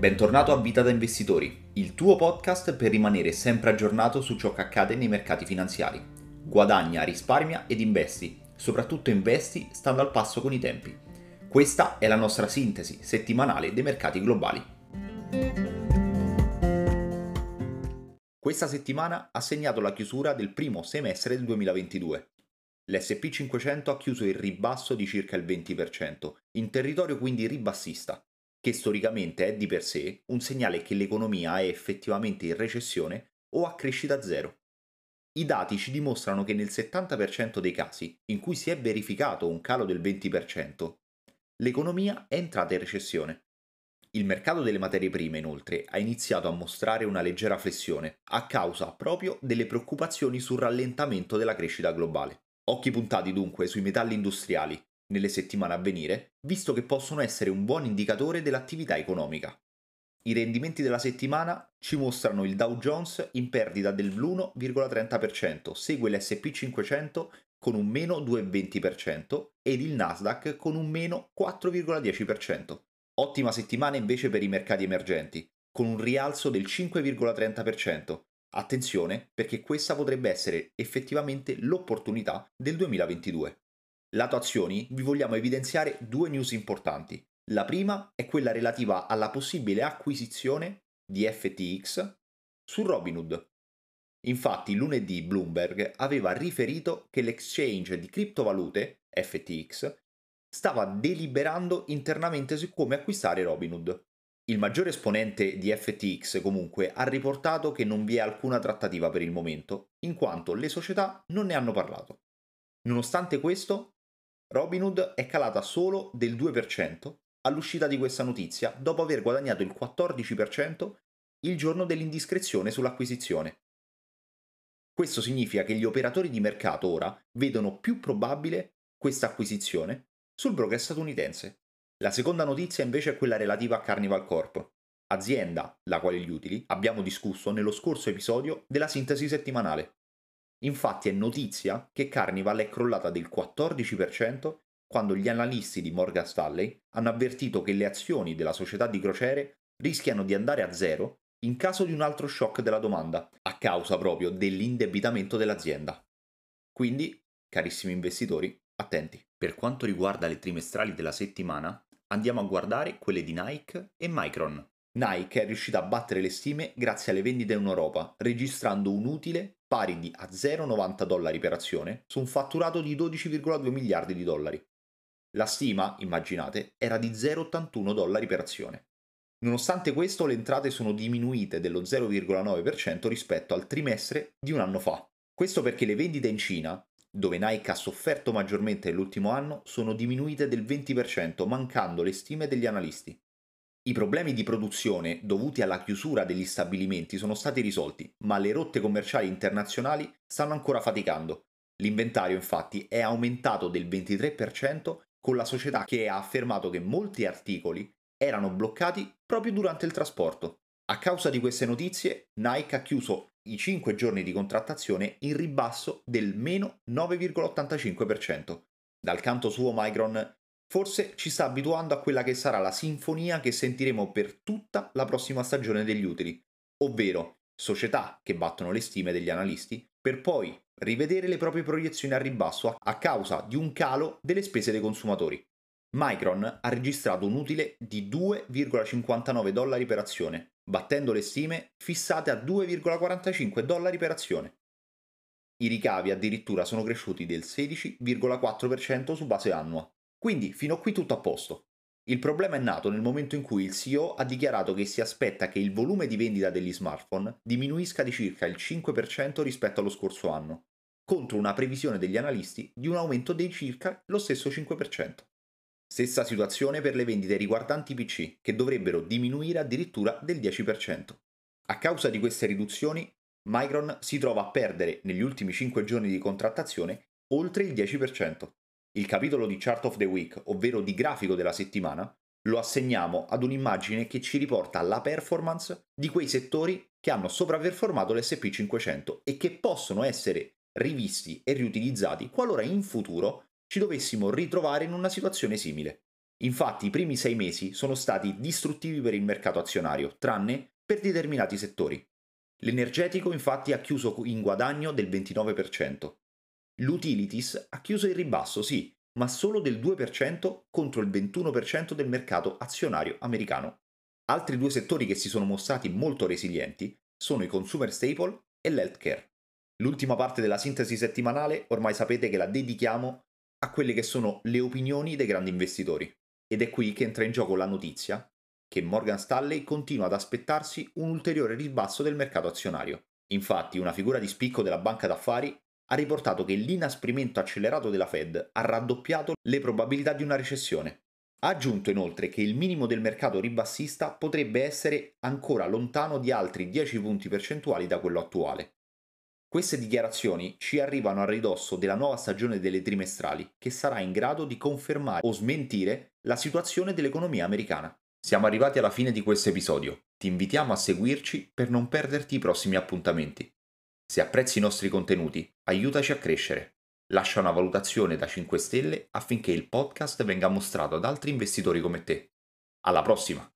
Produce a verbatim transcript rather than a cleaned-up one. Bentornato a Vita da Investitori, il tuo podcast per rimanere sempre aggiornato su ciò che accade nei mercati finanziari. Guadagna, risparmia ed investi, soprattutto investi stando al passo con i tempi. Questa è la nostra sintesi settimanale dei mercati globali. Questa settimana ha segnato la chiusura del primo semestre del duemilaventidue. L'esse e pi cinquecento ha chiuso il ribasso di circa il venti per cento, in territorio quindi ribassista, che storicamente è di per sé un segnale che l'economia è effettivamente in recessione o a crescita zero. I dati ci dimostrano che nel settanta per cento dei casi in cui si è verificato un calo del venti per cento, l'economia è entrata in recessione. Il mercato delle materie prime, inoltre, ha iniziato a mostrare una leggera flessione a causa proprio delle preoccupazioni sul rallentamento della crescita globale. Occhi puntati dunque sui metalli industriali nelle settimane a venire, visto che possono essere un buon indicatore dell'attività economica. I rendimenti della settimana ci mostrano il Dow Jones in perdita dell'uno virgola trenta per cento, segue l'esse e pi cinquecento con un meno due virgola venti per cento ed il Nasdaq con un meno quattro virgola dieci per cento. Ottima settimana invece per i mercati emergenti, con un rialzo del cinque virgola trenta per cento. Attenzione, perché questa potrebbe essere effettivamente l'opportunità del duemilaventidue. Lato azioni, vi vogliamo evidenziare due news importanti. La prima è quella relativa alla possibile acquisizione di effe ti ics su Robinhood. Infatti, lunedì Bloomberg aveva riferito che l'exchange di criptovalute, effe ti ics, stava deliberando internamente su come acquistare Robinhood. Il maggiore esponente di effe ti ics, comunque, ha riportato che non vi è alcuna trattativa per il momento, in quanto le società non ne hanno parlato. Nonostante questo, Robinhood è calata solo del due per cento all'uscita di questa notizia dopo aver guadagnato il quattordici per cento il giorno dell'indiscrezione sull'acquisizione. Questo significa che gli operatori di mercato ora vedono più probabile questa acquisizione sul broker statunitense. La seconda notizia invece è quella relativa a Carnival Corp, azienda la quale gli utili abbiamo discusso nello scorso episodio della sintesi settimanale. Infatti è notizia che Carnival è crollata del quattordici per cento quando gli analisti di Morgan Stanley hanno avvertito che le azioni della società di crociere rischiano di andare a zero in caso di un altro shock della domanda, a causa proprio dell'indebitamento dell'azienda. Quindi, carissimi investitori, attenti. Per quanto riguarda le trimestrali della settimana, andiamo a guardare quelle di Nike e Micron. Nike è riuscita a battere le stime grazie alle vendite in Europa, registrando un utile pari di a zero virgola novanta dollari per azione su un fatturato di dodici virgola due miliardi di dollari. La stima, immaginate, era di zero virgola ottantuno dollari per azione. Nonostante questo, le entrate sono diminuite dello zero virgola nove per cento rispetto al trimestre di un anno fa. Questo perché le vendite in Cina, dove Nike ha sofferto maggiormente nell'ultimo anno, sono diminuite del venti per cento, mancando le stime degli analisti. I problemi di produzione dovuti alla chiusura degli stabilimenti sono stati risolti, ma le rotte commerciali internazionali stanno ancora faticando. L'inventario infatti è aumentato del ventitré per cento con la società che ha affermato che molti articoli erano bloccati proprio durante il trasporto. A causa di queste notizie, Nike ha chiuso i cinque giorni di contrattazione in ribasso del meno nove virgola ottantacinque per cento. Dal canto suo Micron forse ci sta abituando a quella che sarà la sinfonia che sentiremo per tutta la prossima stagione degli utili, ovvero società che battono le stime degli analisti per poi rivedere le proprie proiezioni al ribasso a causa di un calo delle spese dei consumatori. Micron ha registrato un utile di due virgola cinquantanove dollari per azione, battendo le stime fissate a due virgola quarantacinque dollari per azione. I ricavi addirittura sono cresciuti del sedici virgola quattro per cento su base annua. Quindi, fino a qui tutto a posto. Il problema è nato nel momento in cui il C E O ha dichiarato che si aspetta che il volume di vendita degli smartphone diminuisca di circa il cinque per cento rispetto allo scorso anno, contro una previsione degli analisti di un aumento di circa lo stesso cinque per cento. Stessa situazione per le vendite riguardanti i pi ci, che dovrebbero diminuire addirittura del dieci per cento. A causa di queste riduzioni, Micron si trova a perdere, negli ultimi cinque giorni di contrattazione, oltre il dieci per cento. Il capitolo di Chart of the Week, ovvero di grafico della settimana, lo assegniamo ad un'immagine che ci riporta alla performance di quei settori che hanno sopravperformato l'esse e pi cinquecento e che possono essere rivisti e riutilizzati qualora in futuro ci dovessimo ritrovare in una situazione simile. Infatti i primi sei mesi sono stati distruttivi per il mercato azionario, tranne per determinati settori. L'energetico infatti ha chiuso in guadagno del ventinove per cento. L'utilities ha chiuso in ribasso, sì, ma solo del due per cento contro il ventuno per cento del mercato azionario americano. Altri due settori che si sono mostrati molto resilienti sono i consumer staple e l'healthcare. L'ultima parte della sintesi settimanale ormai sapete che la dedichiamo a quelle che sono le opinioni dei grandi investitori. Ed è qui che entra in gioco la notizia che Morgan Stanley continua ad aspettarsi un ulteriore ribasso del mercato azionario. Infatti, una figura di spicco della banca d'affari ha riportato che l'inasprimento accelerato della Fed ha raddoppiato le probabilità di una recessione. Ha aggiunto inoltre che il minimo del mercato ribassista potrebbe essere ancora lontano di altri dieci punti percentuali da quello attuale. Queste dichiarazioni ci arrivano a ridosso della nuova stagione delle trimestrali, che sarà in grado di confermare o smentire la situazione dell'economia americana. Siamo arrivati alla fine di questo episodio. Ti invitiamo a seguirci per non perderti i prossimi appuntamenti. Se apprezzi i nostri contenuti, aiutaci a crescere. Lascia una valutazione da cinque stelle affinché il podcast venga mostrato ad altri investitori come te. Alla prossima!